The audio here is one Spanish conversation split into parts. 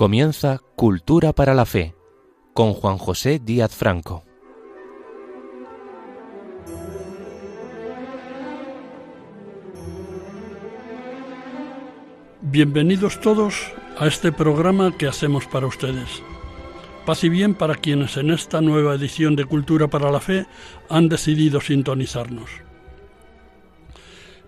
Comienza Cultura para la Fe con Juan José Díaz Franco. Bienvenidos todos a este programa que hacemos para ustedes. Paz y bien para quienes en esta nueva edición de Cultura para la Fe han decidido sintonizarnos.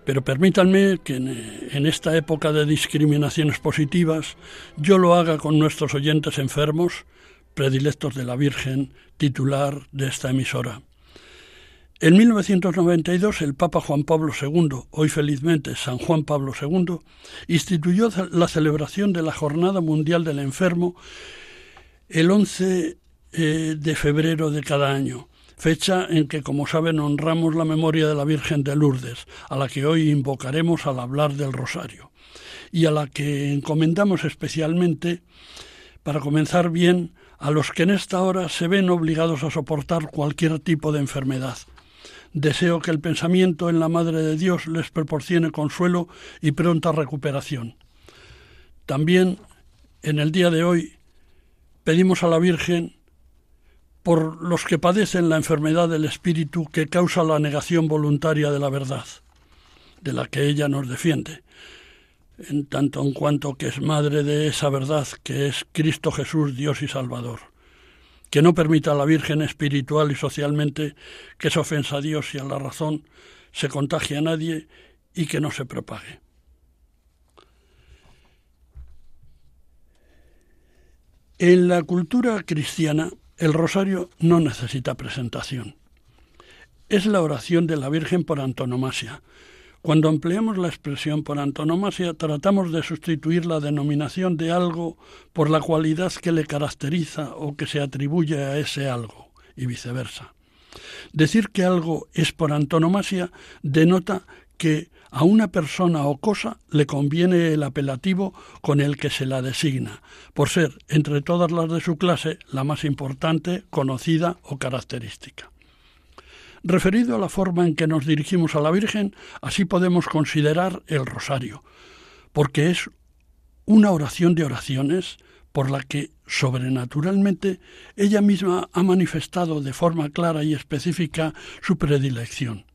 Pero permítanme que en esta época de discriminaciones positivas yo lo haga con nuestros oyentes enfermos, predilectos de la Virgen, titular de esta emisora. En 1992 el Papa Juan Pablo II, hoy felizmente San Juan Pablo II, instituyó la celebración de la Jornada Mundial del Enfermo el 11 de febrero de cada año. Fecha en que, como saben, honramos la memoria de la Virgen de Lourdes, a la que hoy invocaremos al hablar del Rosario, y a la que encomendamos especialmente, para comenzar bien, a los que en esta hora se ven obligados a soportar cualquier tipo de enfermedad. Deseo que el pensamiento en la Madre de Dios les proporcione consuelo y pronta recuperación. También, en el día de hoy, pedimos a la Virgen por los que padecen la enfermedad del espíritu que causa la negación voluntaria de la verdad, de la que ella nos defiende, en tanto en cuanto que es madre de esa verdad que es Cristo Jesús, Dios y Salvador. Que no permita a la Virgen espiritual y socialmente que esa ofensa a Dios y a la razón se contagie a nadie y que no se propague. En la cultura cristiana, el rosario no necesita presentación. Es la oración de la Virgen por antonomasia. Cuando empleamos la expresión por antonomasia, tratamos de sustituir la denominación de algo por la cualidad que le caracteriza o que se atribuye a ese algo, y viceversa. Decir que algo es por antonomasia denota que a una persona o cosa le conviene el apelativo con el que se la designa, por ser, entre todas las de su clase, la más importante, conocida o característica. Referido a la forma en que nos dirigimos a la Virgen, así podemos considerar el rosario, porque es una oración de oraciones por la que, sobrenaturalmente, ella misma ha manifestado de forma clara y específica su predilección.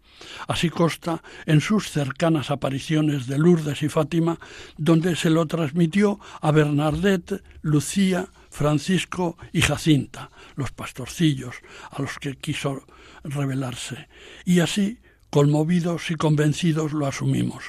Así consta en sus cercanas apariciones de Lourdes y Fátima, donde se lo transmitió a Bernadette, Lucía, Francisco y Jacinta, los pastorcillos a los que quiso revelarse, y así, conmovidos y convencidos, lo asumimos.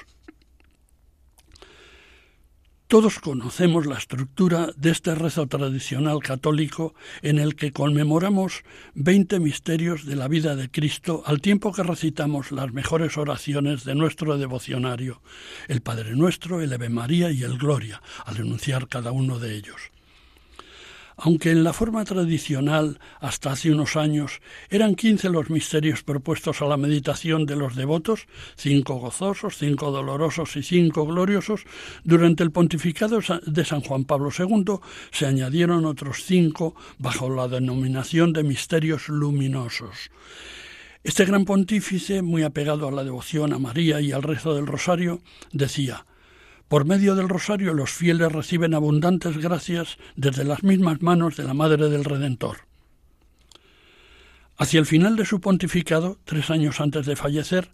Todos conocemos la estructura de este rezo tradicional católico en el que conmemoramos 20 misterios de la vida de Cristo al tiempo que recitamos las mejores oraciones de nuestro devocionario, el Padre Nuestro, el Ave María y el Gloria, al enunciar cada uno de ellos. Aunque en la forma tradicional, hasta hace unos años, eran 15 los misterios propuestos a la meditación de los devotos, 5 gozosos, 5 dolorosos y 5 gloriosos, durante el pontificado de San Juan Pablo II se añadieron otros 5 bajo la denominación de misterios luminosos. Este gran pontífice, muy apegado a la devoción a María y al rezo del Rosario, decía: por medio del Rosario los fieles reciben abundantes gracias desde las mismas manos de la Madre del Redentor. Hacia el final de su pontificado, 3 años antes de fallecer,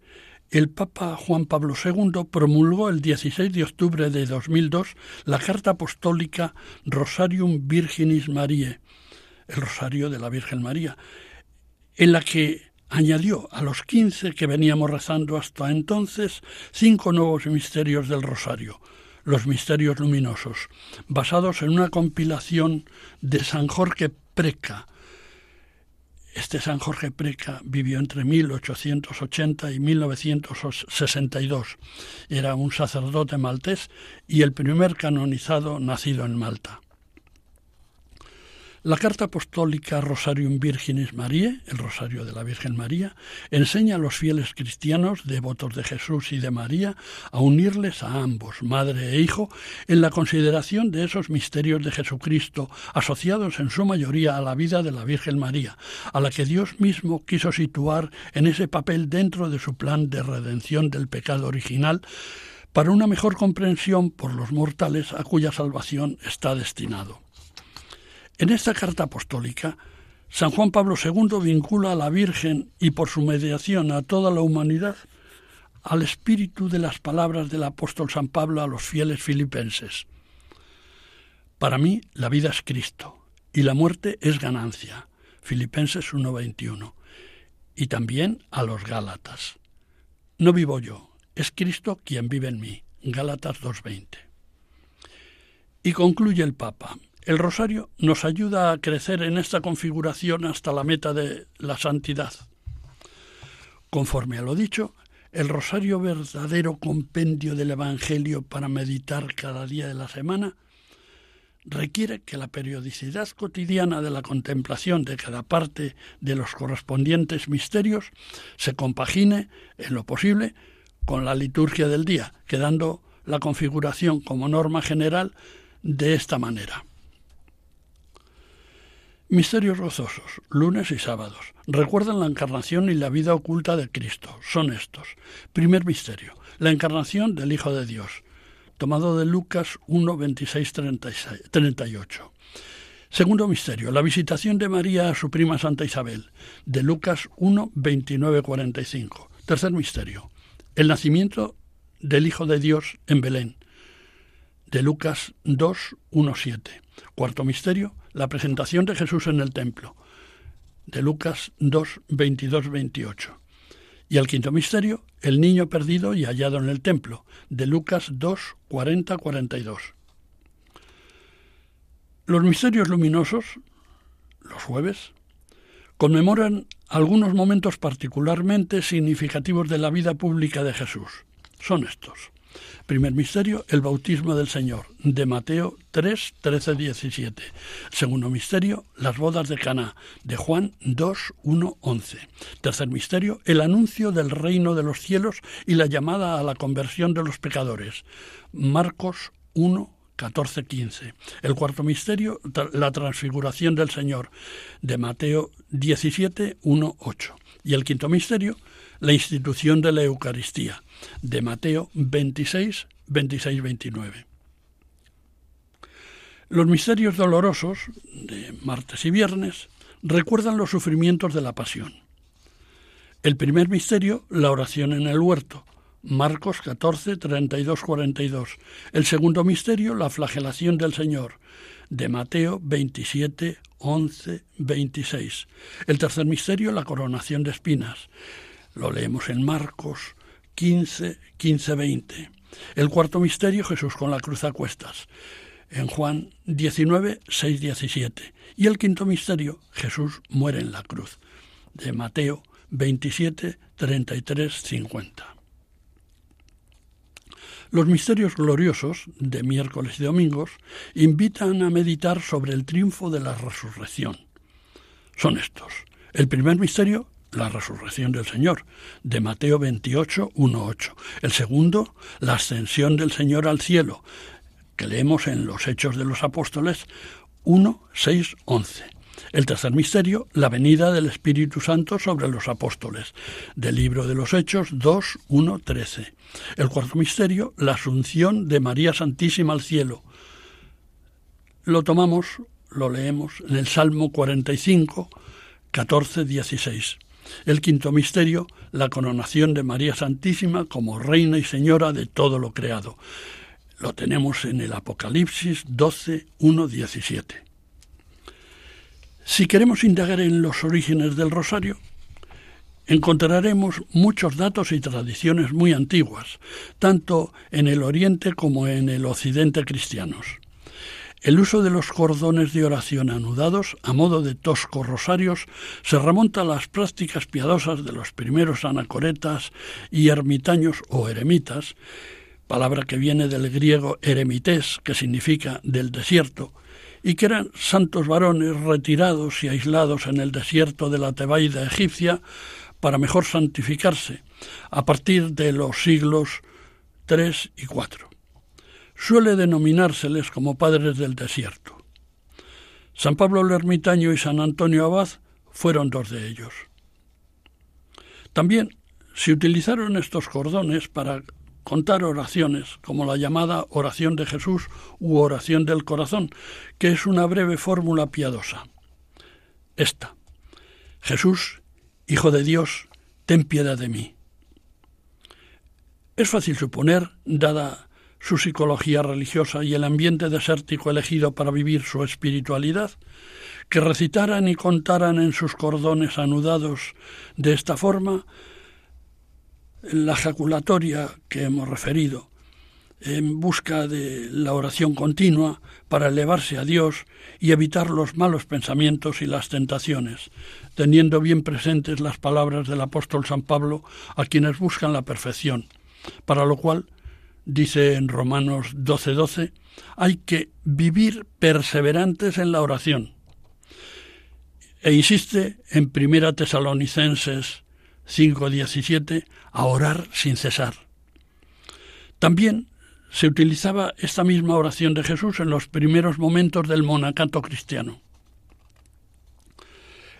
el Papa Juan Pablo II promulgó el 16 de octubre de 2002 la Carta Apostólica Rosarium Virginis Mariae, el Rosario de la Virgen María, en la que añadió a los 15 que veníamos rezando hasta entonces 5 nuevos misterios del Rosario, los misterios luminosos, basados en una compilación de San Jorge Preca. Este San Jorge Preca vivió entre 1880 y 1962. Era un sacerdote maltés y el primer canonizado nacido en Malta. La Carta Apostólica Rosarium Virginis Mariae, el Rosario de la Virgen María, enseña a los fieles cristianos, devotos de Jesús y de María, a unirles a ambos, madre e hijo, en la consideración de esos misterios de Jesucristo, asociados en su mayoría a la vida de la Virgen María, a la que Dios mismo quiso situar en ese papel dentro de su plan de redención del pecado original, para una mejor comprensión por los mortales a cuya salvación está destinado. En esta carta apostólica, San Juan Pablo II vincula a la Virgen y por su mediación a toda la humanidad al espíritu de las palabras del apóstol San Pablo a los fieles filipenses. Para mí la vida es Cristo y la muerte es ganancia. Filipenses 1:21. Y también a los Gálatas. No vivo yo, es Cristo quien vive en mí. Gálatas 2:20. Y concluye el Papa: el rosario nos ayuda a crecer en esta configuración hasta la meta de la santidad. Conforme a lo dicho, el rosario, verdadero compendio del Evangelio para meditar cada día de la semana, requiere que la periodicidad cotidiana de la contemplación de cada parte de los correspondientes misterios se compagine, en lo posible, con la liturgia del día, quedando la configuración como norma general de esta manera. Misterios gozosos, lunes y sábados. Recuerdan la encarnación y la vida oculta de Cristo. Son estos. Primer misterio, la encarnación del Hijo de Dios, tomado de Lucas 1, 26, 38. Segundo misterio, la visitación de María a su prima Santa Isabel, de Lucas 1, 29, 45. Tercer misterio, el nacimiento del Hijo de Dios en Belén, de Lucas 2, 1, 7. Cuarto misterio, la presentación de Jesús en el templo, de Lucas 2, 22, 28. Y el quinto misterio, el niño perdido y hallado en el templo, de Lucas 2, 40, 42. Los misterios luminosos, los jueves, conmemoran algunos momentos particularmente significativos de la vida pública de Jesús. Son estos. Primer misterio, el bautismo del Señor, de Mateo 3, 13, 17. Segundo misterio, las bodas de Caná, de Juan 2, 1, 11. Tercer misterio, el anuncio del reino de los cielos y la llamada a la conversión de los pecadores, Marcos 1, 14, 15. El cuarto misterio, la transfiguración del Señor, de Mateo 17, 1, 8. Y el quinto misterio, la institución de la Eucaristía, de Mateo 26, 26, 29. Los misterios dolorosos, de martes y viernes, recuerdan los sufrimientos de la pasión. El primer misterio, la oración en el huerto, Marcos 14, 32, 42. El segundo misterio, la flagelación del Señor, de Mateo 27, 11, 26. El tercer misterio, la coronación de espinas. Lo leemos en Marcos 15, 15, 20. El cuarto misterio, Jesús con la cruz a cuestas, en Juan 19, 6, 17. Y el quinto misterio, Jesús muere en la cruz, de Mateo 27, 33, 50. Los misterios gloriosos, de miércoles y domingos, invitan a meditar sobre el triunfo de la resurrección. Son estos. El primer misterio, la resurrección del Señor, de Mateo 28, 1, 8. El segundo, la ascensión del Señor al cielo, que leemos en los Hechos de los Apóstoles 1, 6, 11. El tercer misterio, la venida del Espíritu Santo sobre los apóstoles, del libro de los Hechos 2, 1, 13. El cuarto misterio, la asunción de María Santísima al cielo. Lo leemos en el Salmo 45, 14, 16. El quinto misterio, la coronación de María Santísima como Reina y Señora de todo lo creado. Lo tenemos en el Apocalipsis 12, 1, 17. Si queremos indagar en los orígenes del Rosario, encontraremos muchos datos y tradiciones muy antiguas, tanto en el Oriente como en el Occidente cristianos. El uso de los cordones de oración anudados, a modo de toscos rosarios, se remonta a las prácticas piadosas de los primeros anacoretas y ermitaños o eremitas, palabra que viene del griego eremites, que significa del desierto, y que eran santos varones retirados y aislados en el desierto de la Tebaida egipcia para mejor santificarse, a partir de los siglos III y IV. Suele denominárseles como padres del desierto. San Pablo el ermitaño y San Antonio Abad fueron dos de ellos. También se utilizaron estos cordones para contar oraciones, como la llamada oración de Jesús u oración del corazón, que es una breve fórmula piadosa. Esta: Jesús, Hijo de Dios, ten piedad de mí. Es fácil suponer, dada su psicología religiosa y el ambiente desértico elegido para vivir su espiritualidad, que recitaran y contaran en sus cordones anudados de esta forma la jaculatoria que hemos referido, en busca de la oración continua para elevarse a Dios y evitar los malos pensamientos y las tentaciones, teniendo bien presentes las palabras del apóstol San Pablo a quienes buscan la perfección, para lo cual, dice en Romanos 12:12, hay que vivir perseverantes en la oración. E insiste en 1 Tesalonicenses 5:17 a orar sin cesar. También se utilizaba esta misma oración de Jesús en los primeros momentos del monacato cristiano.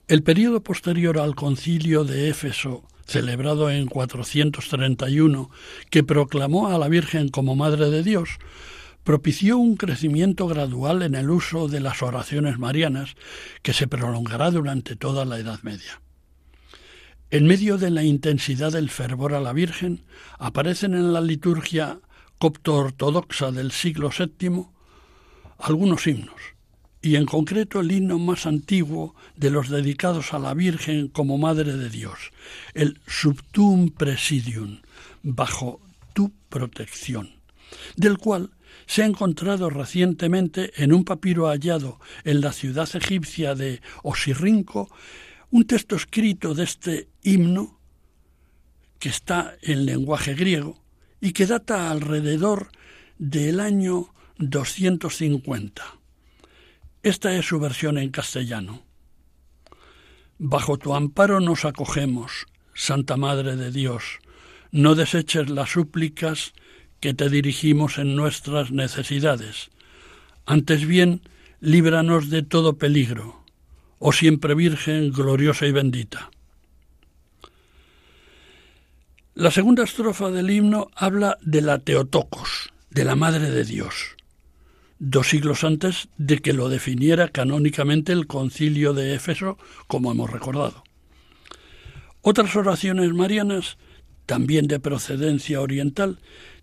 El periodo posterior al concilio de Éfeso, celebrado en 431, que proclamó a la Virgen como Madre de Dios, propició un crecimiento gradual en el uso de las oraciones marianas que se prolongará durante toda la Edad Media. En medio de la intensidad del fervor a la Virgen, aparecen en la liturgia copto-ortodoxa del siglo VII algunos himnos, y en concreto el himno más antiguo de los dedicados a la Virgen como Madre de Dios, el Subtum Presidium, bajo tu protección, del cual se ha encontrado recientemente en un papiro hallado en la ciudad egipcia de Osirrinco un texto escrito de este himno, que está en lenguaje griego y que data alrededor del año 250. Esta es su versión en castellano. Bajo tu amparo nos acogemos, Santa Madre de Dios. No deseches las súplicas que te dirigimos en nuestras necesidades. Antes bien, líbranos de todo peligro. Oh siempre Virgen, gloriosa y bendita. La segunda estrofa del himno habla de la Teotocos, de la Madre de Dios, 2 siglos antes de que lo definiera canónicamente el concilio de Éfeso, como hemos recordado. Otras oraciones marianas, también de procedencia oriental,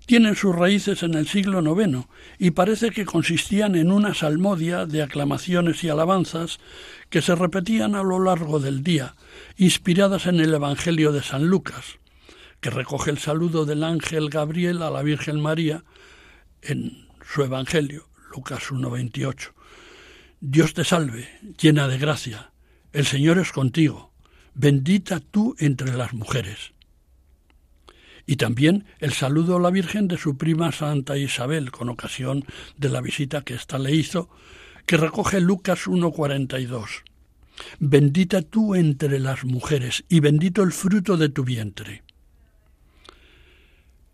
tienen sus raíces en el siglo IX y parece que consistían en una salmodia de aclamaciones y alabanzas que se repetían a lo largo del día, inspiradas en el Evangelio de San Lucas, que recoge el saludo del ángel Gabriel a la Virgen María en su Evangelio, Lucas 1:28. Dios te salve, llena de gracia, el Señor es contigo, bendita tú entre las mujeres. Y también el saludo a la Virgen de su prima Santa Isabel, con ocasión de la visita que ésta le hizo, que recoge Lucas 1:42. Bendita tú entre las mujeres, y bendito el fruto de tu vientre.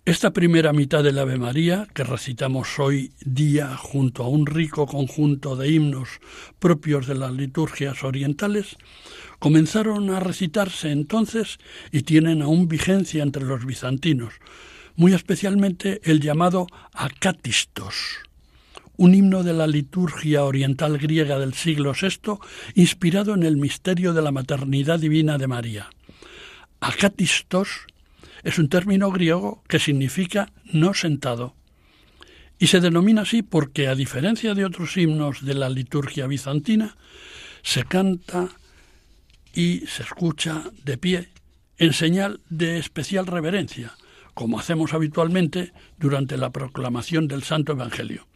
Esta primera mitad del Ave María, que recitamos hoy día junto a un rico conjunto de himnos propios de las liturgias orientales, comenzaron a recitarse entonces y tienen aún vigencia entre los bizantinos, muy especialmente el llamado Acátistos, un himno de la liturgia oriental griega del siglo VI inspirado en el misterio de la maternidad divina de María. Acátistos es un término griego que significa no sentado, y se denomina así porque, a diferencia de otros himnos de la liturgia bizantina, se canta y se escucha de pie en señal de especial reverencia, como hacemos habitualmente durante la proclamación del Santo Evangelio,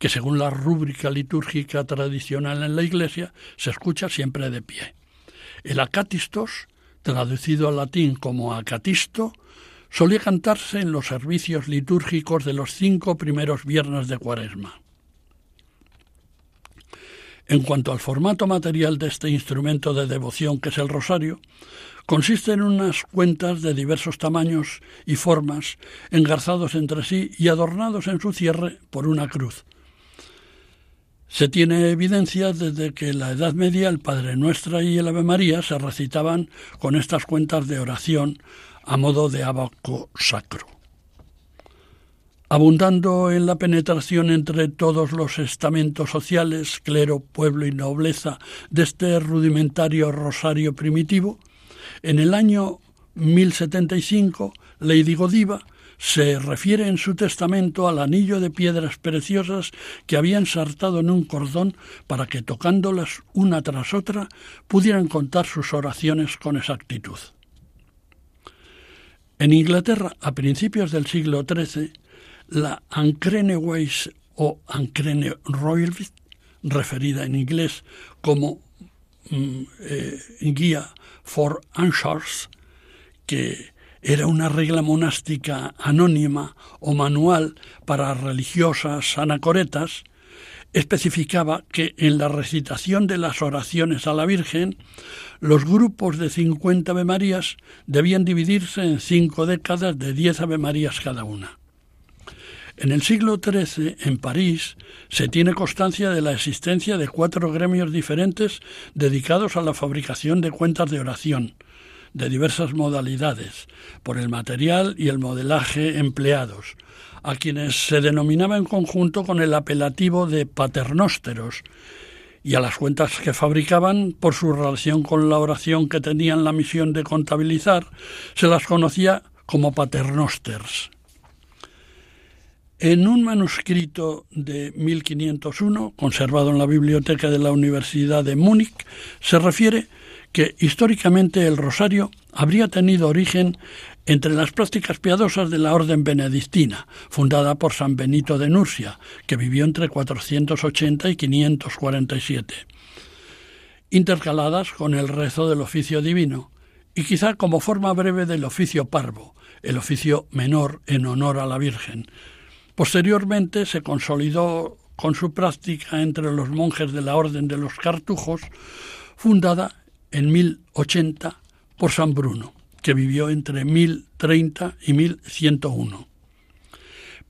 que según la rúbrica litúrgica tradicional en la Iglesia se escucha siempre de pie. El Acátistos, traducido al latín como acatisto, solía cantarse en los servicios litúrgicos de los 5 primeros viernes de Cuaresma. En cuanto al formato material de este instrumento de devoción, que es el rosario, consiste en unas cuentas de diversos tamaños y formas, engarzados entre sí y adornados en su cierre por una cruz. Se tiene evidencia desde que en la Edad Media el Padre Nuestra y el Ave María se recitaban con estas cuentas de oración a modo de ábaco sacro. abundando en la penetración entre todos los estamentos sociales, clero, pueblo y nobleza, de este rudimentario rosario primitivo, en el año 1075, Lady Godiva se refiere en su testamento al anillo de piedras preciosas que había ensartado en un cordón para que, tocándolas una tras otra, pudieran contar sus oraciones con exactitud. En Inglaterra, a principios del siglo XIII, la Ancrene Wise o Ancrene Royalist, referida en inglés como Guía for Answers, que era una regla monástica anónima o manual para religiosas anacoretas, especificaba que en la recitación de las oraciones a la Virgen, los grupos de 50 avemarías debían dividirse en 5 décadas de 10 avemarías cada una. En el siglo XIII, en París, se tiene constancia de la existencia de 4 gremios diferentes dedicados a la fabricación de cuentas de oración, de diversas modalidades, por el material y el modelaje empleados, a quienes se denominaba en conjunto con el apelativo de paternósteros, y a las cuentas que fabricaban, por su relación con la oración que tenían la misión de contabilizar, se las conocía como paternósters. En un manuscrito de 1501, conservado en la biblioteca de la Universidad de Múnich, se refiere que históricamente el rosario habría tenido origen entre las prácticas piadosas de la Orden Benedictina, fundada por San Benito de Nursia, que vivió entre 480 y 547, intercaladas con el rezo del oficio divino, y quizá como forma breve del oficio parvo, el oficio menor en honor a la Virgen. Posteriormente se consolidó con su práctica entre los monjes de la Orden de los Cartujos, fundada en 1080 por San Bruno, que vivió entre 1030 y 1101.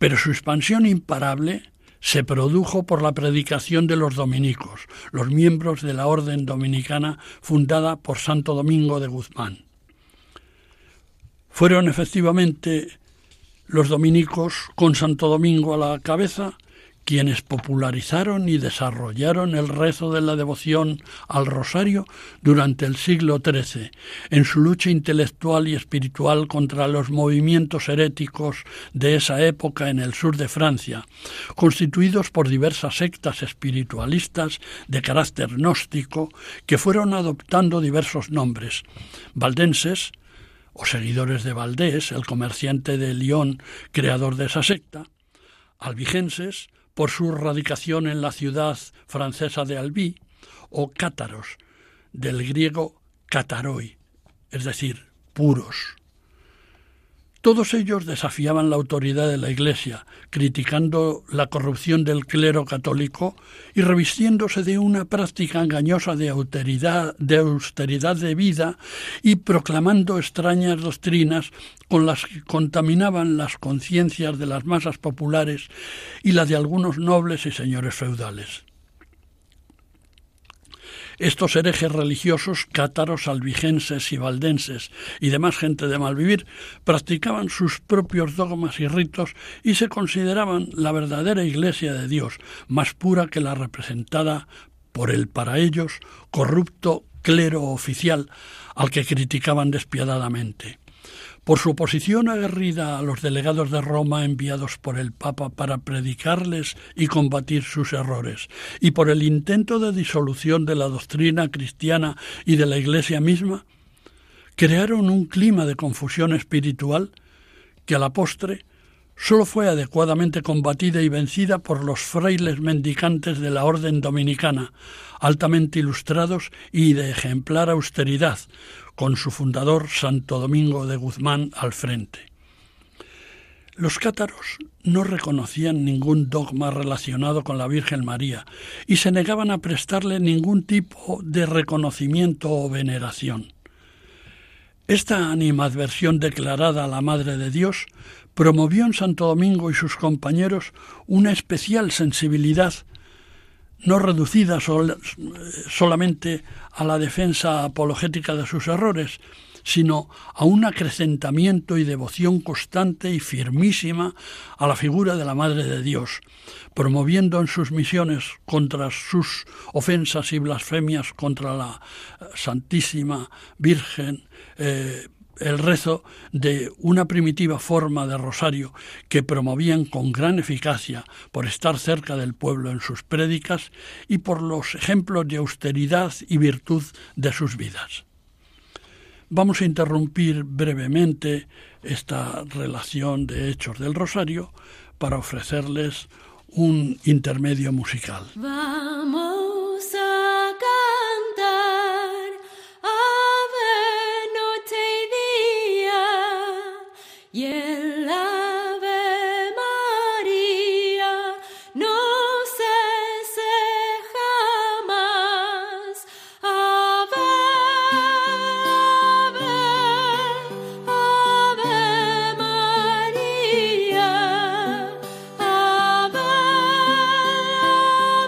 Pero su expansión imparable se produjo por la predicación de los dominicos, los miembros de la Orden Dominicana fundada por Santo Domingo de Guzmán. Fueron efectivamente los dominicos, con Santo Domingo a la cabeza, quienes popularizaron y desarrollaron el rezo de la devoción al rosario durante el siglo XIII, en su lucha intelectual y espiritual contra los movimientos heréticos de esa época en el sur de Francia, constituidos por diversas sectas espiritualistas de carácter gnóstico que fueron adoptando diversos nombres: valdenses, o seguidores de Valdés, el comerciante de Lyon, creador de esa secta; albigenses, por su radicación en la ciudad francesa de Albi; o cátaros, del griego cataroi, es decir, puros. Todos ellos desafiaban la autoridad de la Iglesia, criticando la corrupción del clero católico y revistiéndose de una práctica engañosa de austeridad de vida y proclamando extrañas doctrinas con las que contaminaban las conciencias de las masas populares y la de algunos nobles y señores feudales. Estos herejes religiosos, cátaros, albigenses y valdenses y demás gente de mal vivir, practicaban sus propios dogmas y ritos y se consideraban la verdadera Iglesia de Dios, más pura que la representada por el para ellos corrupto clero oficial al que criticaban despiadadamente. Por su oposición aguerrida a los delegados de Roma enviados por el Papa para predicarles y combatir sus errores, y por el intento de disolución de la doctrina cristiana y de la Iglesia misma, crearon un clima de confusión espiritual que a la postre solo fue adecuadamente combatida y vencida por los frailes mendicantes de la Orden Dominicana, altamente ilustrados y de ejemplar austeridad, con su fundador Santo Domingo de Guzmán al frente. Los cátaros no reconocían ningún dogma relacionado con la Virgen María y se negaban a prestarle ningún tipo de reconocimiento o veneración. Esta animadversión declarada a la Madre de Dios promovió en Santo Domingo y sus compañeros una especial sensibilidad, no reducida solamente a la defensa apologética de sus errores, sino a un acrecentamiento y devoción constante y firmísima a la figura de la Madre de Dios, promoviendo en sus misiones contra sus ofensas y blasfemias contra la Santísima Virgen el rezo de una primitiva forma de rosario que promovían con gran eficacia por estar cerca del pueblo en sus prédicas y por los ejemplos de austeridad y virtud de sus vidas. Vamos a interrumpir brevemente esta relación de hechos del rosario para ofrecerles un intermedio musical. Vamos a cantar Ave Noche y Día y el Ave María no cese jamás. Ave, Ave, Ave María, Ave, Ave, Ave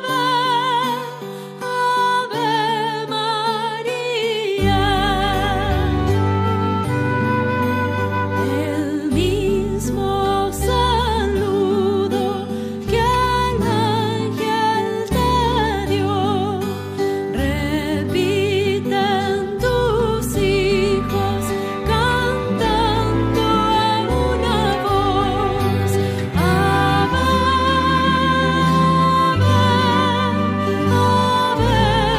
María. El mismo saludo que al ángel te dio, repiten tus hijos cantando a una voz. Ave, Ave María, Ave, Ave, Ave María. La buena noticia que Él te anunció nos llena de gozo y enciende de amor. Ave, Ave, Ave María, Ave, Ave María. Tú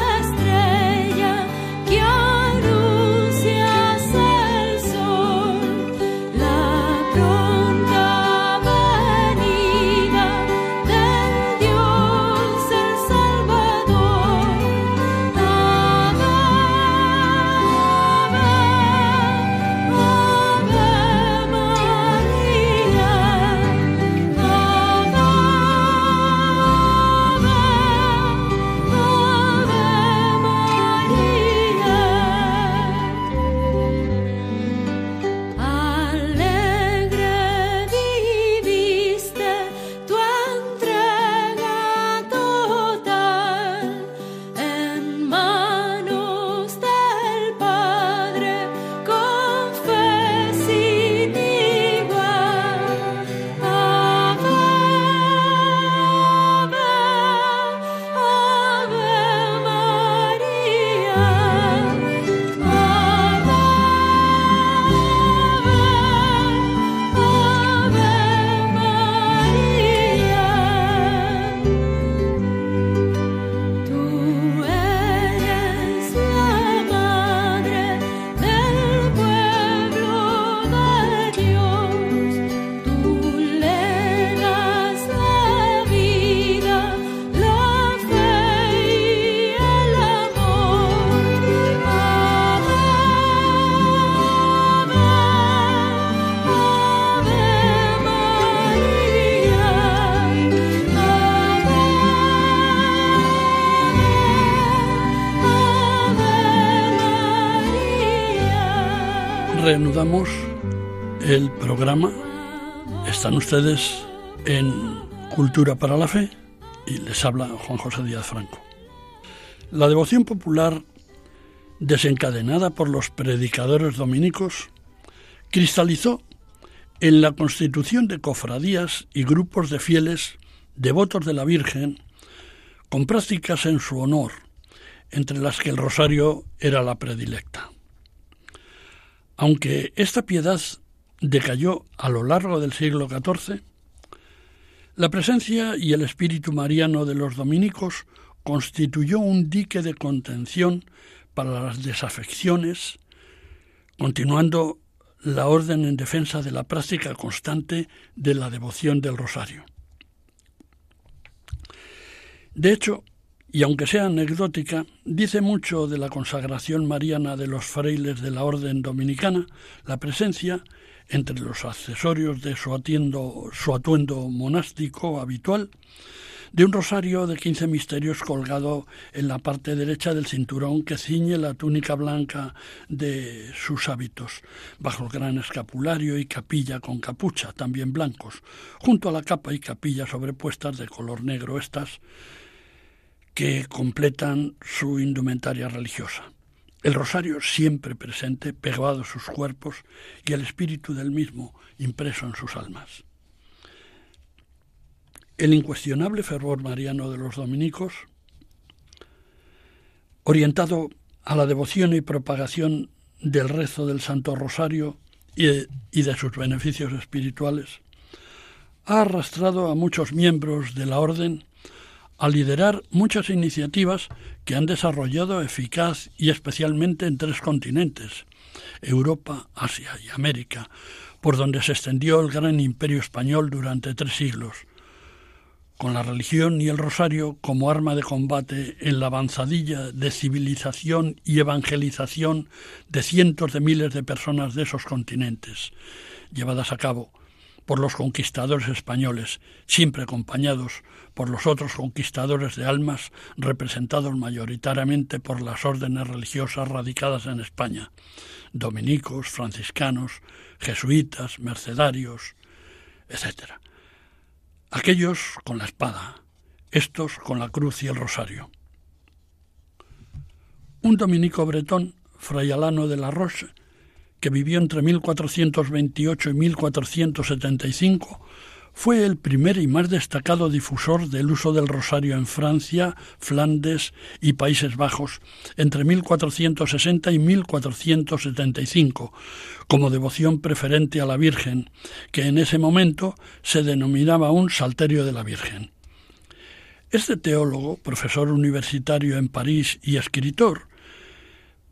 eres la estrella que anuncias el sol, la pronta venida del Dios el Salvador. Ave, Ave María, Ave, Ave María. Alegre viviste tu entrega total en manos del Padre con fe sin igual. Ave, Ave María, Ave, Ave María. Tú eres la madre del pueblo de Dios, tú le das la vida, la fe y el amor. Ave, Ave María, Reanudamos el programa. Están ustedes en Cultura para la Fe y les habla Juan José Díaz Franco. La devoción popular desencadenada por los predicadores dominicos cristalizó en la constitución de cofradías y grupos de fieles devotos de la Virgen con prácticas en su honor, entre las que el rosario era la predilecta. Aunque esta piedad decayó a lo largo del siglo XIV, La presencia y el espíritu mariano de los dominicos constituyó un dique de contención para las desafecciones, continuando la orden en defensa de la práctica constante de la devoción del rosario. De hecho, y aunque sea anecdótica, dice mucho de la consagración mariana de los frailes de la Orden Dominicana la presencia, entre los accesorios de su atuendo monástico habitual, de un rosario de 15 misterios colgado en la parte derecha del cinturón que ciñe la túnica blanca de sus hábitos, bajo el gran escapulario y capilla con capucha, también blancos, junto a la capa y capilla sobrepuestas de color negro estas, que completan su indumentaria religiosa. El rosario siempre presente, pegado a sus cuerpos y el espíritu del mismo impreso en sus almas. El incuestionable fervor mariano de los dominicos, orientado a la devoción y propagación del rezo del Santo Rosario y de sus beneficios espirituales, ha arrastrado a muchos miembros de la Orden a liderar muchas iniciativas que han desarrollado eficaz y especialmente en 3 continentes, Europa, Asia y América, por donde se extendió el gran imperio español durante 3 siglos, con la religión y el rosario como arma de combate en la avanzadilla de civilización y evangelización de cientos de miles de personas de esos continentes, llevadas a cabo por los conquistadores españoles, siempre acompañados por los otros conquistadores de almas representados mayoritariamente por las órdenes religiosas radicadas en España, dominicos, franciscanos, jesuitas, mercedarios, etc., aquellos con la espada, estos con la cruz y el rosario. Un dominico bretón, Fray Alano de la Roche, que vivió entre 1428 y 1475, fue el primer y más destacado difusor del uso del rosario en Francia, Flandes y Países Bajos entre 1460 y 1475, como devoción preferente a la Virgen, que en ese momento se denominaba aún Salterio de la Virgen. Este teólogo, profesor universitario en París y escritor,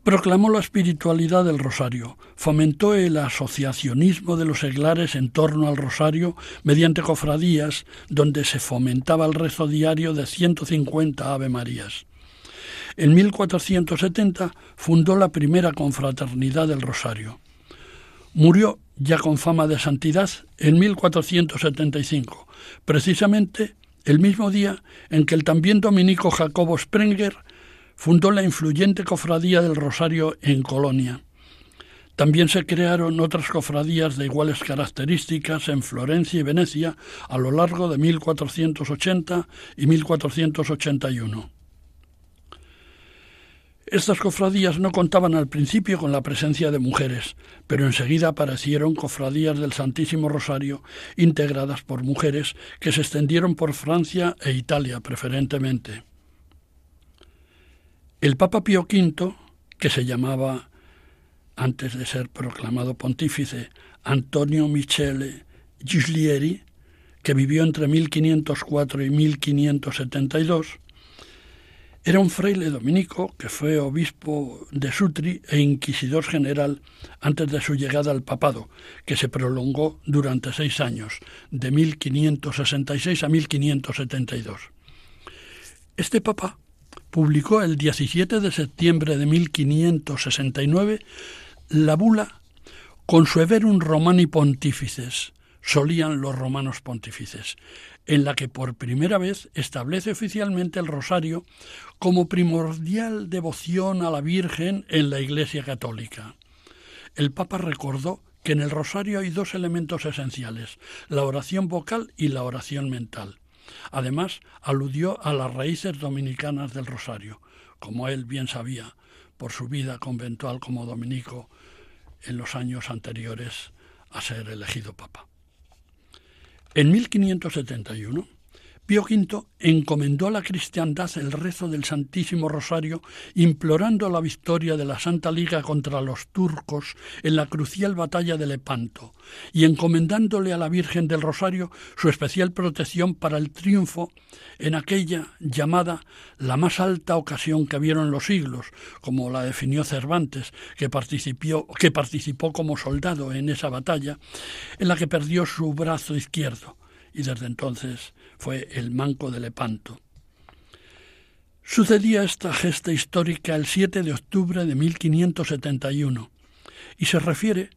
proclamó la espiritualidad del rosario, fomentó el asociacionismo de los seglares en torno al rosario mediante cofradías donde se fomentaba el rezo diario de 150 Ave Marías. En 1470 fundó la primera confraternidad del rosario. Murió, ya con fama de santidad, en 1475, precisamente el mismo día en que el también dominico Jacobo Sprenger fundó la influyente cofradía del Rosario en Colonia. También se crearon otras cofradías de iguales características en Florencia y Venecia a lo largo de 1480 y 1481. Estas cofradías no contaban al principio con la presencia de mujeres, pero enseguida aparecieron cofradías del Santísimo Rosario integradas por mujeres que se extendieron por Francia e Italia preferentemente. El Papa Pío V, que se llamaba, antes de ser proclamado pontífice, Antonio Michele Gislieri, que vivió entre 1504 y 1572, era un fraile dominico que fue obispo de Sutri e inquisidor general antes de su llegada al papado, que se prolongó durante 6 años, de 1566 a 1572. Este papa publicó el 17 de septiembre de 1569 la bula Consueverunt Romani Pontifices, solían los romanos pontífices, en la que por primera vez establece oficialmente el rosario como primordial devoción a la Virgen en la Iglesia Católica. El Papa recordó que en el rosario hay 2 elementos esenciales, la oración vocal y la oración mental. Además, aludió a las raíces dominicanas del rosario, como él bien sabía por su vida conventual como dominico en los años anteriores a ser elegido papa. En 1571, Pío V encomendó a la cristiandad el rezo del Santísimo Rosario, implorando la victoria de la Santa Liga contra los turcos en la crucial batalla de Lepanto y encomendándole a la Virgen del Rosario su especial protección para el triunfo en aquella llamada la más alta ocasión que vieron los siglos, como la definió Cervantes, que participó como soldado en esa batalla, en la que perdió su brazo izquierdo y desde entonces fue el manco de Lepanto. Sucedía esta gesta histórica el 7 de octubre de 1571 y se refiere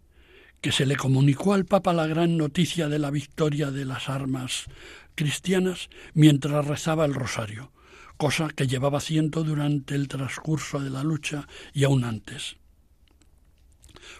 que se le comunicó al Papa la gran noticia de la victoria de las armas cristianas mientras rezaba el rosario, cosa que llevaba haciendo durante el transcurso de la lucha y aún antes.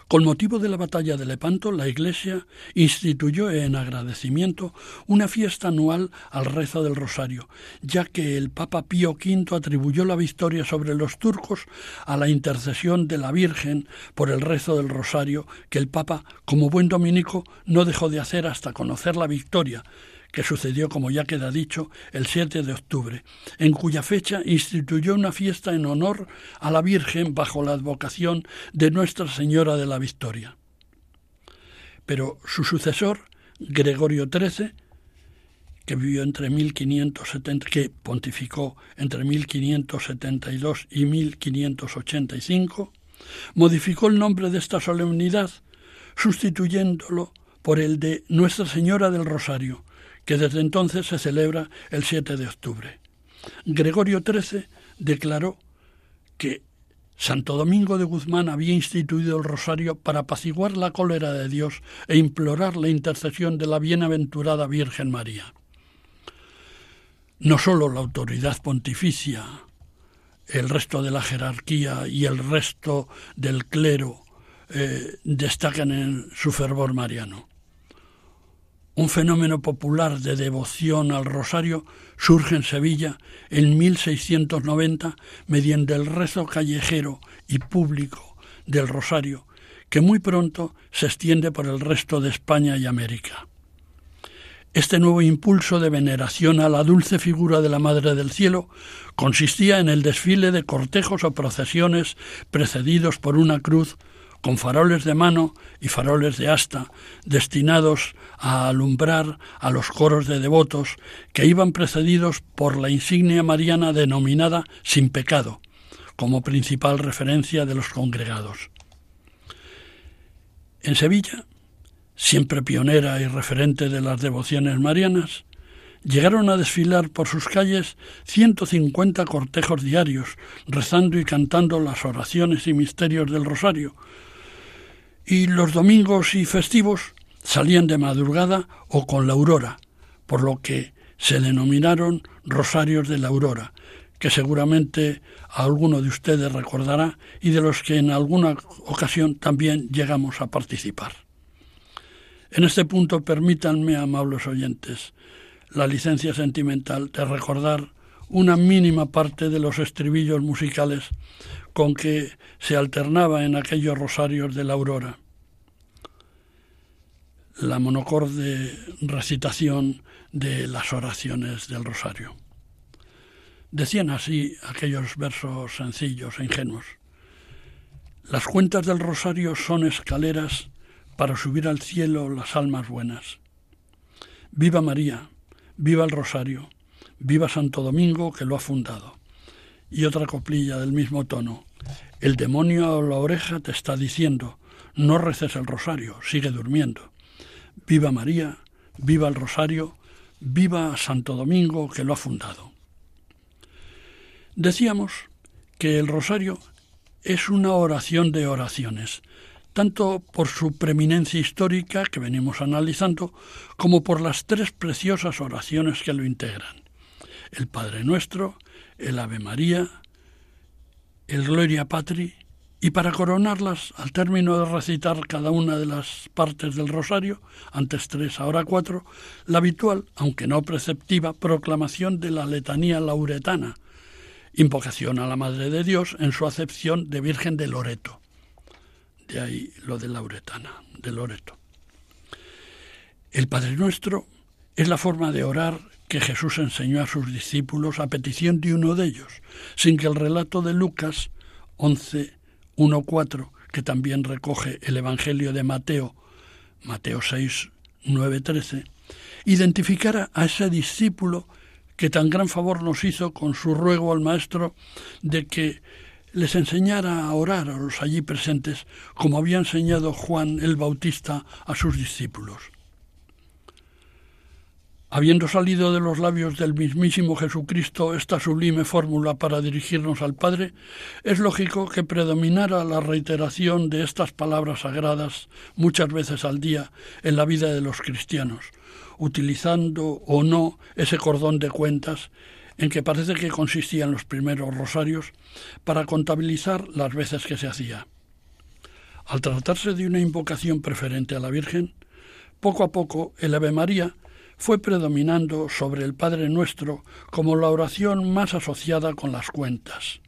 Con motivo de la batalla de Lepanto, la Iglesia instituyó en agradecimiento una fiesta anual al rezo del Rosario, ya que el Papa Pío V atribuyó la victoria sobre los turcos a la intercesión de la Virgen por el rezo del Rosario, que el Papa, como buen dominico, no dejó de hacer hasta conocer la victoria, que sucedió, como ya queda dicho, el 7 de octubre, en cuya fecha instituyó una fiesta en honor a la Virgen bajo la advocación de Nuestra Señora de la Victoria. Pero su sucesor, Gregorio XIII, que pontificó entre 1572 y 1585, modificó el nombre de esta solemnidad, sustituyéndolo por el de Nuestra Señora del Rosario, que desde entonces se celebra el 7 de octubre. Gregorio XIII declaró que Santo Domingo de Guzmán había instituido el rosario para apaciguar la cólera de Dios e implorar la intercesión de la bienaventurada Virgen María. No solo la autoridad pontificia, el resto de la jerarquía y el resto del clero destacan en su fervor mariano. Un fenómeno popular de devoción al rosario surge en Sevilla en 1690 mediante el rezo callejero y público del rosario, que muy pronto se extiende por el resto de España y América. Este nuevo impulso de veneración a la dulce figura de la Madre del Cielo consistía en el desfile de cortejos o procesiones precedidos por una cruz con faroles de mano y faroles de asta, destinados a alumbrar a los coros de devotos que iban precedidos por la insignia mariana denominada Sin Pecado, como principal referencia de los congregados. En Sevilla, siempre pionera y referente de las devociones marianas, llegaron a desfilar por sus calles 150 cortejos diarios, rezando y cantando las oraciones y misterios del rosario, y los domingos y festivos salían de madrugada o con la aurora, por lo que se denominaron Rosarios de la Aurora, que seguramente alguno de ustedes recordará y de los que en alguna ocasión también llegamos a participar. En este punto permítanme, amables oyentes, la licencia sentimental de recordar una mínima parte de los estribillos musicales con que se alternaba en aquellos rosarios de la aurora. La monocorde recitación de las oraciones del rosario. Decían así aquellos versos sencillos e ingenuos. Las cuentas del rosario son escaleras para subir al cielo las almas buenas. Viva María, viva el rosario, viva Santo Domingo que lo ha fundado. Y otra coplilla del mismo tono. El demonio a la oreja te está diciendo, no reces el rosario, sigue durmiendo. Viva María, viva el rosario, viva Santo Domingo que lo ha fundado. Decíamos que el rosario es una oración de oraciones, tanto por su preeminencia histórica que venimos analizando, como por las tres preciosas oraciones que lo integran. El Padre Nuestro, el Ave María, el Gloria Patri, y para coronarlas, al término de recitar cada una de las partes del rosario, antes 3, ahora 4, la habitual, aunque no preceptiva, proclamación de la Letanía lauretana, invocación a la Madre de Dios en su acepción de Virgen de Loreto. De ahí lo de lauretana, de Loreto. El Padre Nuestro es la forma de orar que Jesús enseñó a sus discípulos a petición de uno de ellos, sin que el relato de Lucas 11:1-4, que también recoge el Evangelio de Mateo, Mateo 6:9-13, identificara a ese discípulo que tan gran favor nos hizo con su ruego al Maestro de que les enseñara a orar a los allí presentes, como había enseñado Juan el Bautista a sus discípulos. Habiendo salido de los labios del mismísimo Jesucristo esta sublime fórmula para dirigirnos al Padre, es lógico que predominara la reiteración de estas palabras sagradas muchas veces al día en la vida de los cristianos, utilizando o no ese cordón de cuentas en que parece que consistían los primeros rosarios para contabilizar las veces que se hacía. Al tratarse de una invocación preferente a la Virgen, poco a poco el Ave María fue predominando sobre el Padre Nuestro como la oración más asociada con las cuentas.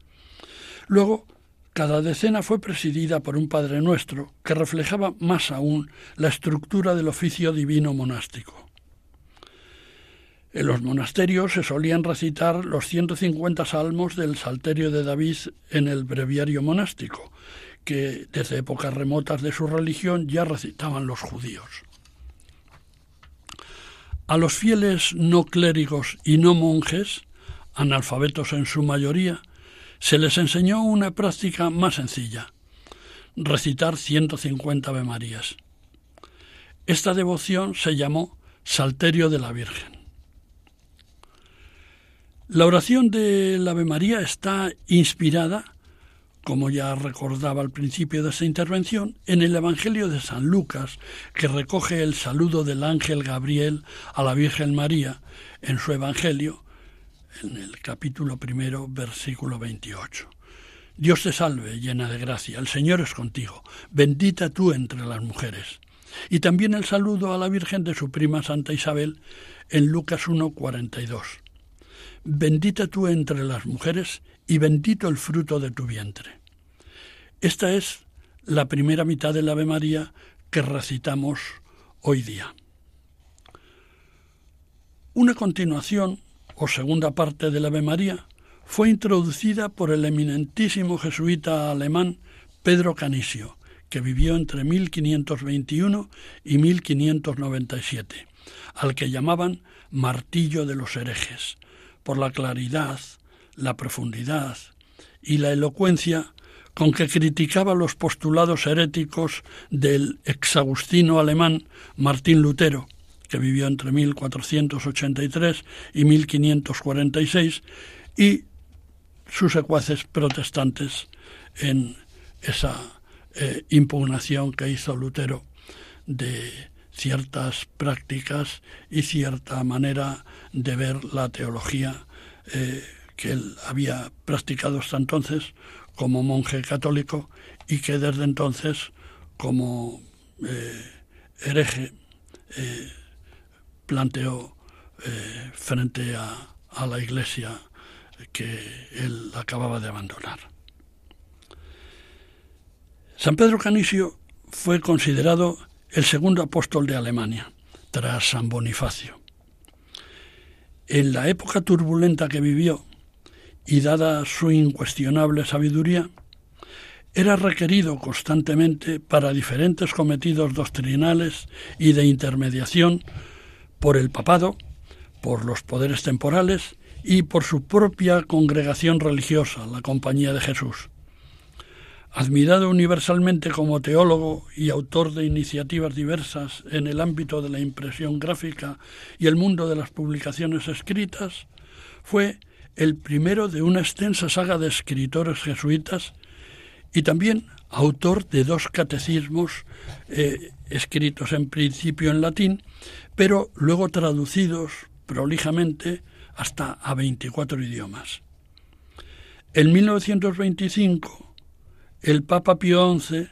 Luego, cada decena fue presidida por un Padre Nuestro que reflejaba más aún la estructura del oficio divino monástico. En los monasterios se solían recitar los 150 salmos del Salterio de David en el breviario monástico, que desde épocas remotas de su religión ya recitaban los judíos. A los fieles no clérigos y no monjes, analfabetos en su mayoría, se les enseñó una práctica más sencilla: recitar 150 Ave Marías. Esta devoción se llamó Salterio de la Virgen. La oración del Ave María está inspirada, como ya recordaba al principio de esta intervención, en el Evangelio de San Lucas, que recoge el saludo del ángel Gabriel a la Virgen María en su Evangelio, en el capítulo 1, versículo 28. Dios te salve, llena de gracia, el Señor es contigo, bendita tú entre las mujeres. Y también el saludo a la Virgen de su prima Santa Isabel en Lucas 1:42. Bendita tú entre las mujeres y bendito el fruto de tu vientre. Esta es la primera mitad del Ave María que recitamos hoy día. Una continuación o segunda parte del Ave María fue introducida por el eminentísimo jesuita alemán Pedro Canisio, que vivió entre 1521 y 1597, al que llamaban martillo de los herejes, por la claridad, la profundidad y la elocuencia con que criticaba los postulados heréticos del exagustino alemán Martín Lutero, que vivió entre 1483 y 1546, y sus secuaces protestantes en esa impugnación que hizo Lutero de ciertas prácticas y cierta manera de ver la teología que él había practicado hasta entonces como monje católico y que desde entonces como hereje planteó frente a la Iglesia que él acababa de abandonar. San Pedro Canisio fue considerado el segundo apóstol de Alemania, tras San Bonifacio. En la época turbulenta que vivió, y dada su incuestionable sabiduría, era requerido constantemente para diferentes cometidos doctrinales y de intermediación por el papado, por los poderes temporales y por su propia congregación religiosa, la Compañía de Jesús. Admirado universalmente como teólogo y autor de iniciativas diversas en el ámbito de la impresión gráfica y el mundo de las publicaciones escritas, fue el primero de una extensa saga de escritores jesuitas y también autor de 2 catecismos escritos en principio en latín, pero luego traducidos prolijamente hasta a 24 idiomas. En 1925, el Papa Pío XI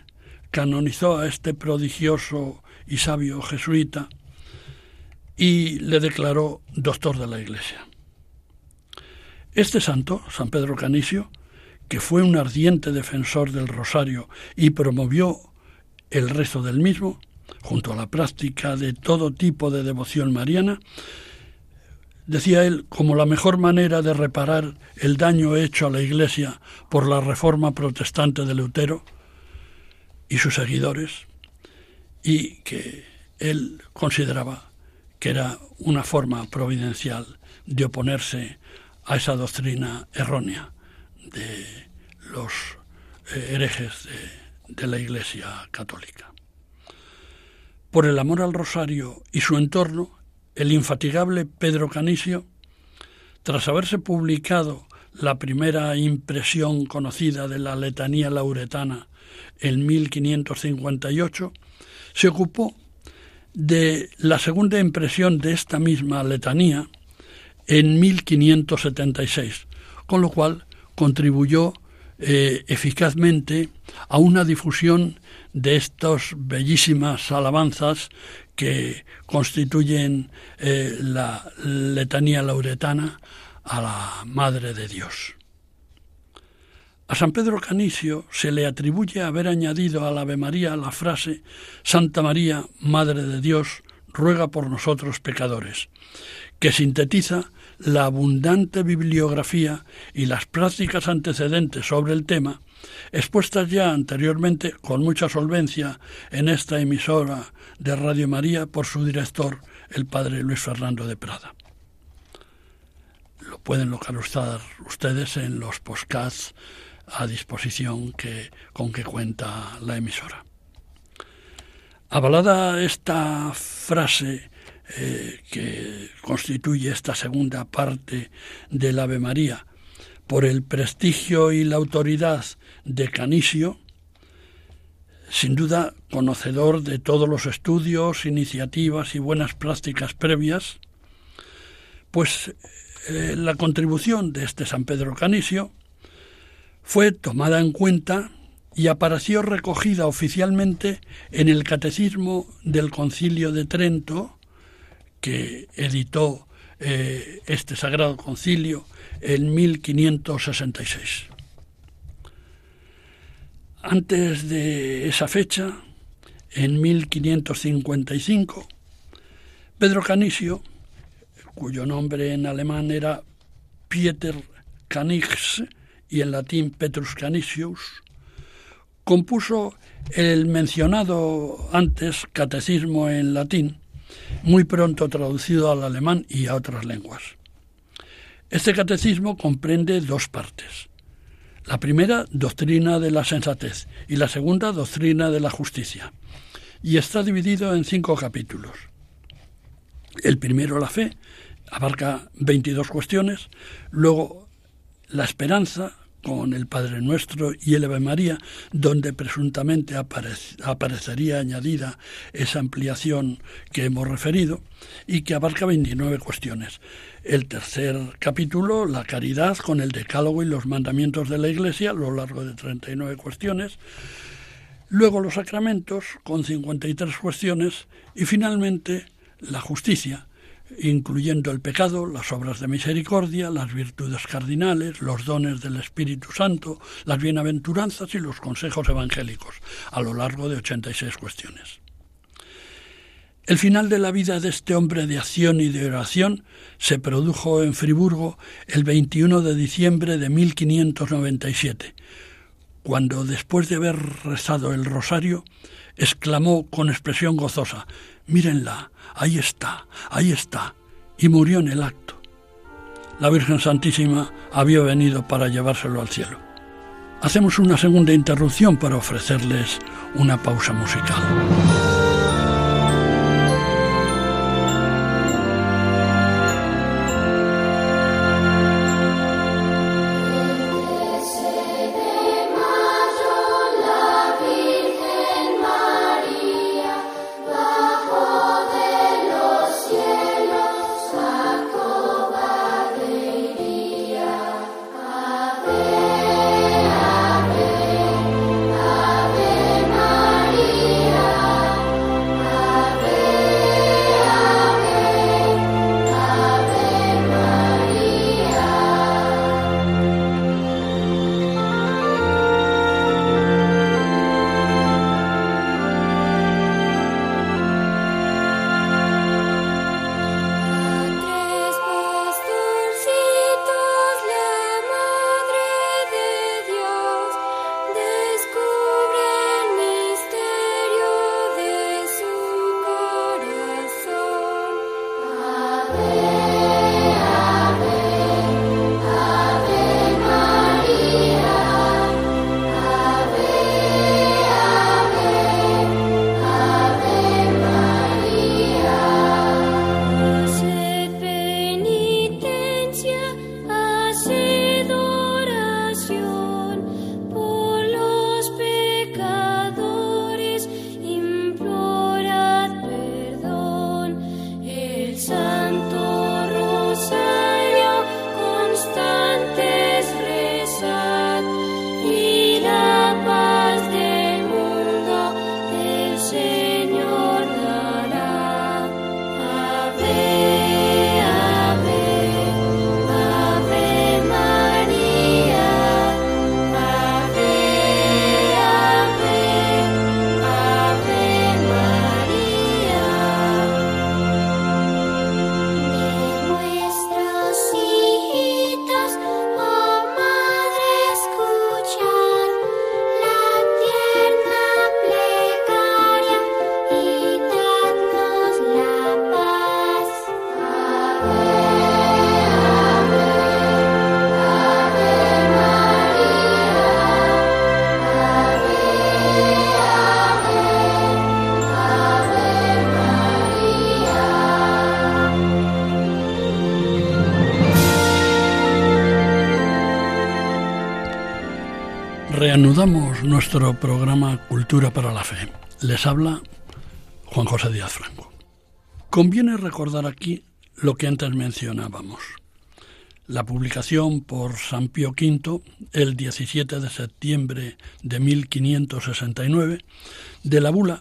canonizó a este prodigioso y sabio jesuita y le declaró doctor de la Iglesia. Este santo, San Pedro Canisio, que fue un ardiente defensor del rosario y promovió el rezo del mismo, junto a la práctica de todo tipo de devoción mariana, decía él, como la mejor manera de reparar el daño hecho a la Iglesia por la reforma protestante de Lutero y sus seguidores, y que él consideraba que era una forma providencial de oponerse a esa doctrina errónea de los herejes de la Iglesia católica. Por el amor al Rosario y su entorno, el infatigable Pedro Canisio, tras haberse publicado la primera impresión conocida de la Letanía lauretana en 1558, se ocupó de la segunda impresión de esta misma letanía en 1576, con lo cual contribuyó eficazmente a una difusión de estas bellísimas alabanzas que constituyen la letanía lauretana a la Madre de Dios. A San Pedro Canisio se le atribuye haber añadido al Ave María la frase «Santa María, Madre de Dios, ruega por nosotros pecadores», que sintetiza la abundante bibliografía y las prácticas antecedentes sobre el tema, expuestas ya anteriormente con mucha solvencia en esta emisora de Radio María por su director, el padre Luis Fernando de Prada. Lo pueden localizar ustedes en los podcasts a disposición con que cuenta la emisora. Avalada esta frase que constituye esta segunda parte del Ave María por el prestigio y la autoridad de Canisio, sin duda conocedor de todos los estudios, iniciativas y buenas prácticas previas, pues la contribución de este San Pedro Canisio fue tomada en cuenta y apareció recogida oficialmente en el Catecismo del Concilio de Trento, que editó este Sagrado Concilio en 1566. Antes de esa fecha, en 1555, Pedro Canisio, cuyo nombre en alemán era Pieter Canix y en latín Petrus Canisius, compuso el mencionado antes catecismo en latín, muy pronto traducido al alemán y a otras lenguas. Este catecismo comprende dos partes. La primera, doctrina de la sensatez, y la segunda, doctrina de la justicia, y está dividido en 5 capítulos. El primero, la fe, abarca 22 cuestiones, luego la esperanza, con el Padre Nuestro y el Ave María, donde presuntamente aparecería añadida esa ampliación que hemos referido, y que abarca 29 cuestiones. El tercer capítulo, la caridad, con el decálogo y los mandamientos de la Iglesia, a lo largo de 39 cuestiones. Luego los sacramentos, con 53 cuestiones, y finalmente la justicia, incluyendo el pecado, las obras de misericordia, las virtudes cardinales, los dones del Espíritu Santo, las bienaventuranzas y los consejos evangélicos, a lo largo de 86 cuestiones. El final de la vida de este hombre de acción y de oración se produjo en Friburgo el 21 de diciembre de 1597, cuando, después de haber rezado el rosario, exclamó con expresión gozosa: «Mírenla, ahí está», y murió en el acto. La Virgen Santísima había venido para llevárselo al cielo. Hacemos una segunda interrupción para ofrecerles una pausa musical. Comenzamos nuestro programa Cultura para la Fe. Les habla Juan José Díaz Franco. Conviene recordar aquí lo que antes mencionábamos. La publicación por San Pío V, el 17 de septiembre de 1569, de la bula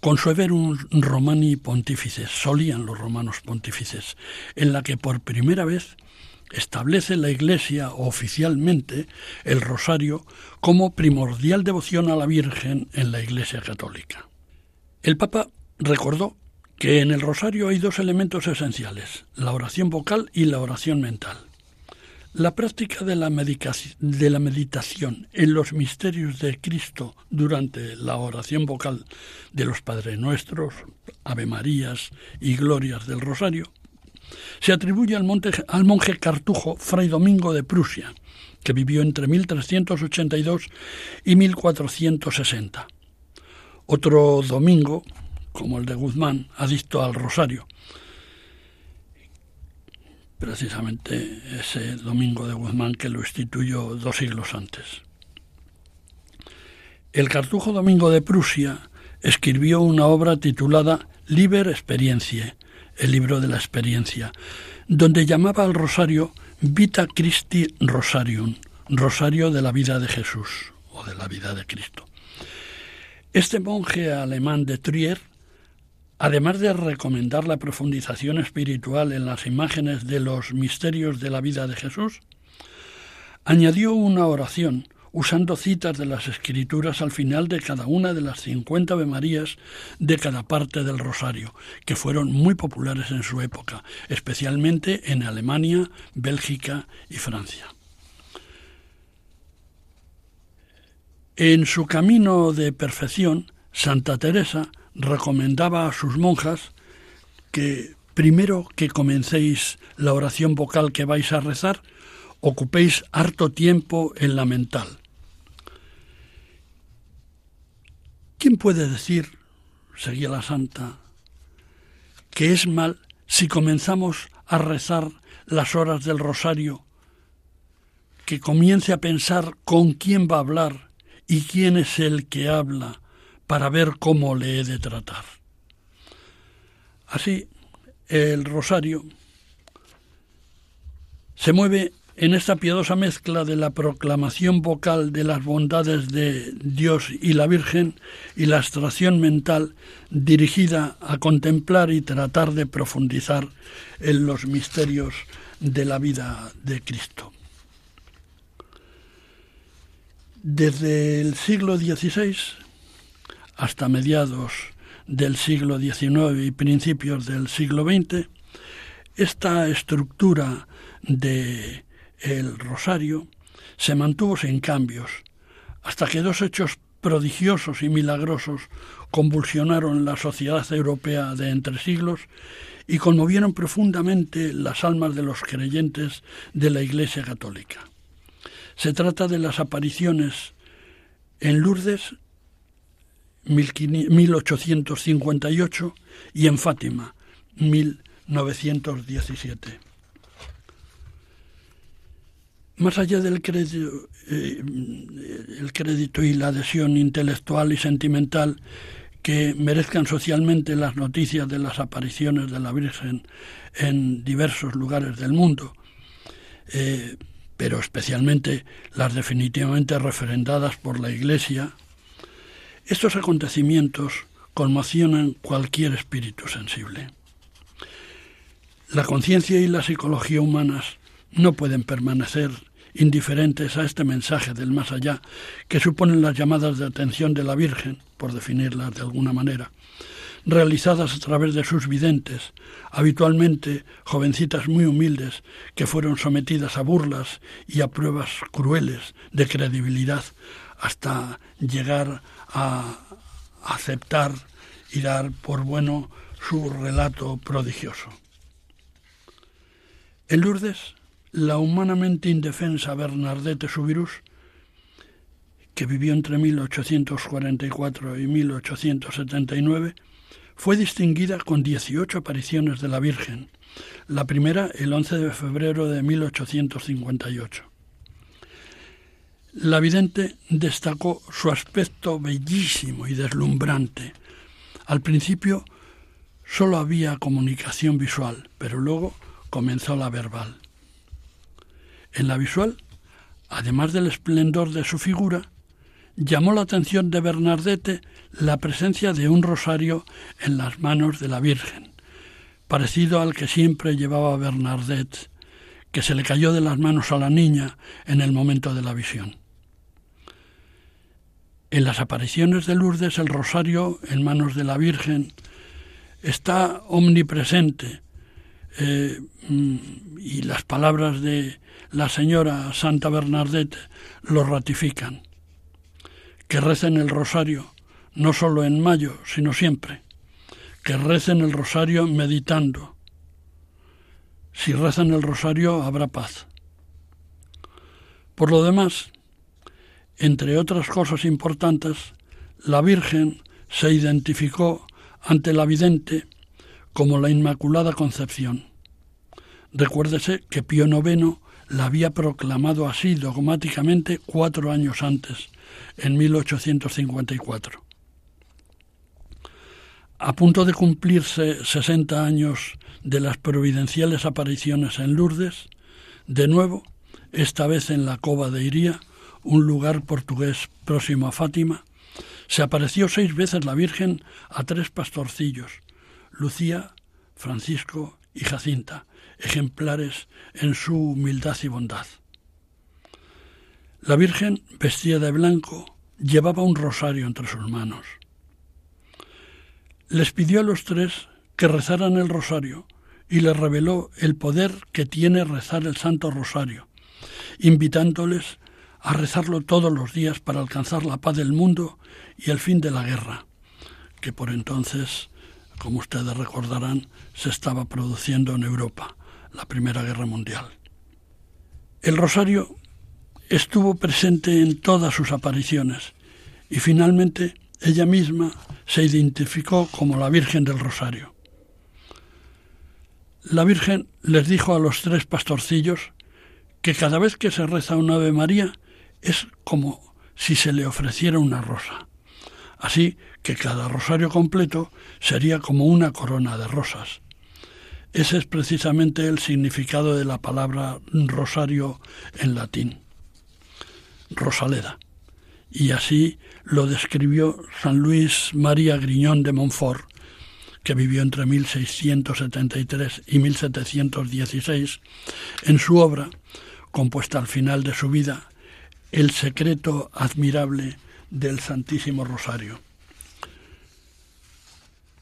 Consueverunt Romani Pontifices, solían los romanos pontífices, en la que por primera vez establece la Iglesia oficialmente el rosario como primordial devoción a la Virgen en la Iglesia católica. El Papa recordó que en el rosario hay dos elementos esenciales, la oración vocal y la oración mental. La práctica de la meditación en los misterios de Cristo durante la oración vocal de los Padre Nuestros, Ave Marías y Glorias del Rosario se atribuye al monje cartujo Fray Domingo de Prusia, que vivió entre 1382 y 1460. Otro Domingo, como el de Guzmán, adicto al rosario. Precisamente ese Domingo de Guzmán que lo instituyó 2 siglos antes. El cartujo Domingo de Prusia escribió una obra titulada Liber Experientiae, el libro de la experiencia, donde llamaba al rosario Vita Christi Rosarium, rosario de la vida de Jesús o de la vida de Cristo. Este monje alemán de Trier, además de recomendar la profundización espiritual en las imágenes de los misterios de la vida de Jesús, añadió una oración usando citas de las Escrituras al final de cada una de las 50 Ave Marías de cada parte del Rosario, que fueron muy populares en su época, especialmente en Alemania, Bélgica y Francia. En su camino de perfección, Santa Teresa recomendaba a sus monjas que primero que comencéis la oración vocal que vais a rezar, ocupéis harto tiempo en la mental. ¿Quién puede decir, seguía la santa, que es mal si comenzamos a rezar las horas del rosario, que comience a pensar con quién va a hablar y quién es el que habla, para ver cómo le he de tratar? Así, el rosario se mueve en esta piadosa mezcla de la proclamación vocal de las bondades de Dios y la Virgen y la abstracción mental dirigida a contemplar y tratar de profundizar en los misterios de la vida de Cristo. Desde el siglo XVI hasta mediados del siglo XIX y principios del siglo XX, esta estructura del rosario se mantuvo sin cambios, hasta que 2 hechos prodigiosos y milagrosos convulsionaron la sociedad europea de entre siglos y conmovieron profundamente las almas de los creyentes de la Iglesia católica. Se trata de las apariciones en Lourdes, 1858, y en Fátima, 1917. Más allá del crédito, y la adhesión intelectual y sentimental que merezcan socialmente las noticias de las apariciones de la Virgen en diversos lugares del mundo, pero especialmente las definitivamente referendadas por la Iglesia, estos acontecimientos conmocionan cualquier espíritu sensible. La conciencia y la psicología humanas no pueden permanecer indiferentes a este mensaje del más allá que suponen las llamadas de atención de la Virgen, por definirlas de alguna manera, realizadas a través de sus videntes, habitualmente jovencitas muy humildes que fueron sometidas a burlas y a pruebas crueles de credibilidad hasta llegar a aceptar y dar por bueno su relato prodigioso. En Lourdes, la humanamente indefensa Bernadette Soubirous, que vivió entre 1844 y 1879, fue distinguida con 18 apariciones de la Virgen, la primera el 11 de febrero de 1858. La vidente destacó su aspecto bellísimo y deslumbrante. Al principio solo había comunicación visual, pero luego comenzó la verbal. En la visual, además del esplendor de su figura, llamó la atención de Bernardete la presencia de un rosario en las manos de la Virgen, parecido al que siempre llevaba Bernadette, que se le cayó de las manos a la niña en el momento de la visión. En las apariciones de Lourdes, el rosario en manos de la Virgen está omnipresente, y las palabras de la señora Santa Bernadette lo ratifican. Que recen el rosario, no solo en mayo, sino siempre. Que recen el rosario meditando. Si rezan el rosario, habrá paz. Por lo demás, entre otras cosas importantes, la Virgen se identificó ante la vidente como la Inmaculada Concepción. Recuérdese que Pío IX la había proclamado así dogmáticamente 4 años antes, en 1854. A punto de cumplirse 60 años de las providenciales apariciones en Lourdes, de nuevo, esta vez en la Cova de Iría, un lugar portugués próximo a Fátima, se apareció 6 veces la Virgen a 3 pastorcillos, Lucía, Francisco y Jacinta, ejemplares en su humildad y bondad. La Virgen, vestida de blanco, llevaba un rosario entre sus manos. Les pidió a los 3 que rezaran el rosario y les reveló el poder que tiene rezar el Santo Rosario, invitándoles a rezarlo todos los días para alcanzar la paz del mundo y el fin de la guerra, que por entonces, como ustedes recordarán, se estaba produciendo en Europa, la Primera Guerra Mundial. El rosario estuvo presente en todas sus apariciones y finalmente ella misma se identificó como la Virgen del Rosario. La Virgen les dijo a los 3 pastorcillos que cada vez que se reza un Ave María es como si se le ofreciera una rosa. Así que cada rosario completo sería como una corona de rosas. Ese es precisamente el significado de la palabra rosario en latín. Rosaleda, y así lo describió San Luis María Griñón de Montfort, que vivió entre 1673 y 1716, en su obra, compuesta al final de su vida, El secreto admirable del Santísimo Rosario.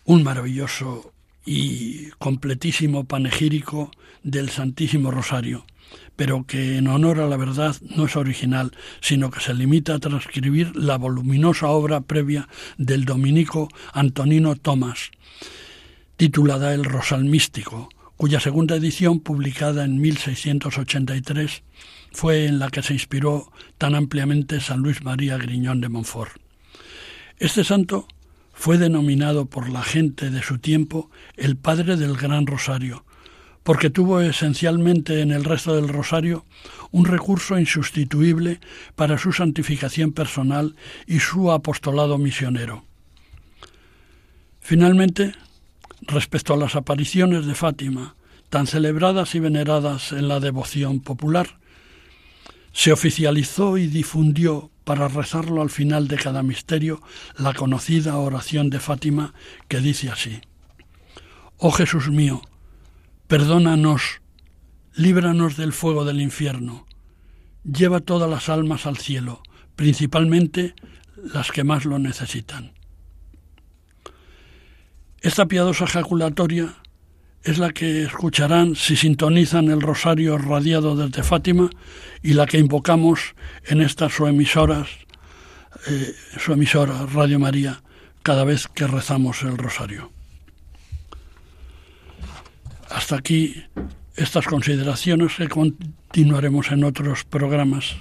Un maravilloso y completísimo panegírico del Santísimo Rosario, pero que en honor a la verdad no es original, sino que se limita a transcribir la voluminosa obra previa del dominico Antonino Tomás, titulada El Rosal Místico, cuya segunda edición, publicada en 1683, fue en la que se inspiró tan ampliamente San Luis María Griñón de Montfort. Este santo fue denominado por la gente de su tiempo el Padre del Gran Rosario, porque tuvo esencialmente en el rezo del rosario un recurso insustituible para su santificación personal y su apostolado misionero. Finalmente, respecto a las apariciones de Fátima, tan celebradas y veneradas en la devoción popular, se oficializó y difundió para rezarlo al final de cada misterio la conocida oración de Fátima, que dice así: «Oh Jesús mío, perdónanos, líbranos del fuego del infierno, lleva todas las almas al cielo, principalmente las que más lo necesitan». Esta piadosa ejaculatoria es la que escucharán si sintonizan el rosario radiado desde Fátima y la que invocamos en esta su emisora Radio María cada vez que rezamos el rosario. Hasta aquí estas consideraciones, que continuaremos en otros programas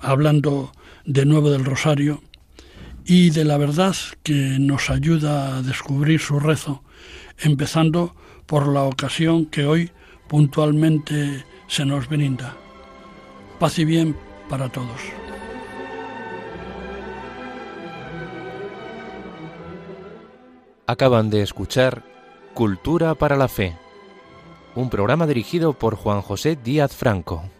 hablando de nuevo del rosario y de la verdad que nos ayuda a descubrir su rezo, empezando por la ocasión que hoy puntualmente se nos brinda. Paz y bien para todos. Acaban de escuchar Cultura para la Fe, un programa dirigido por Juan José Díaz Franco.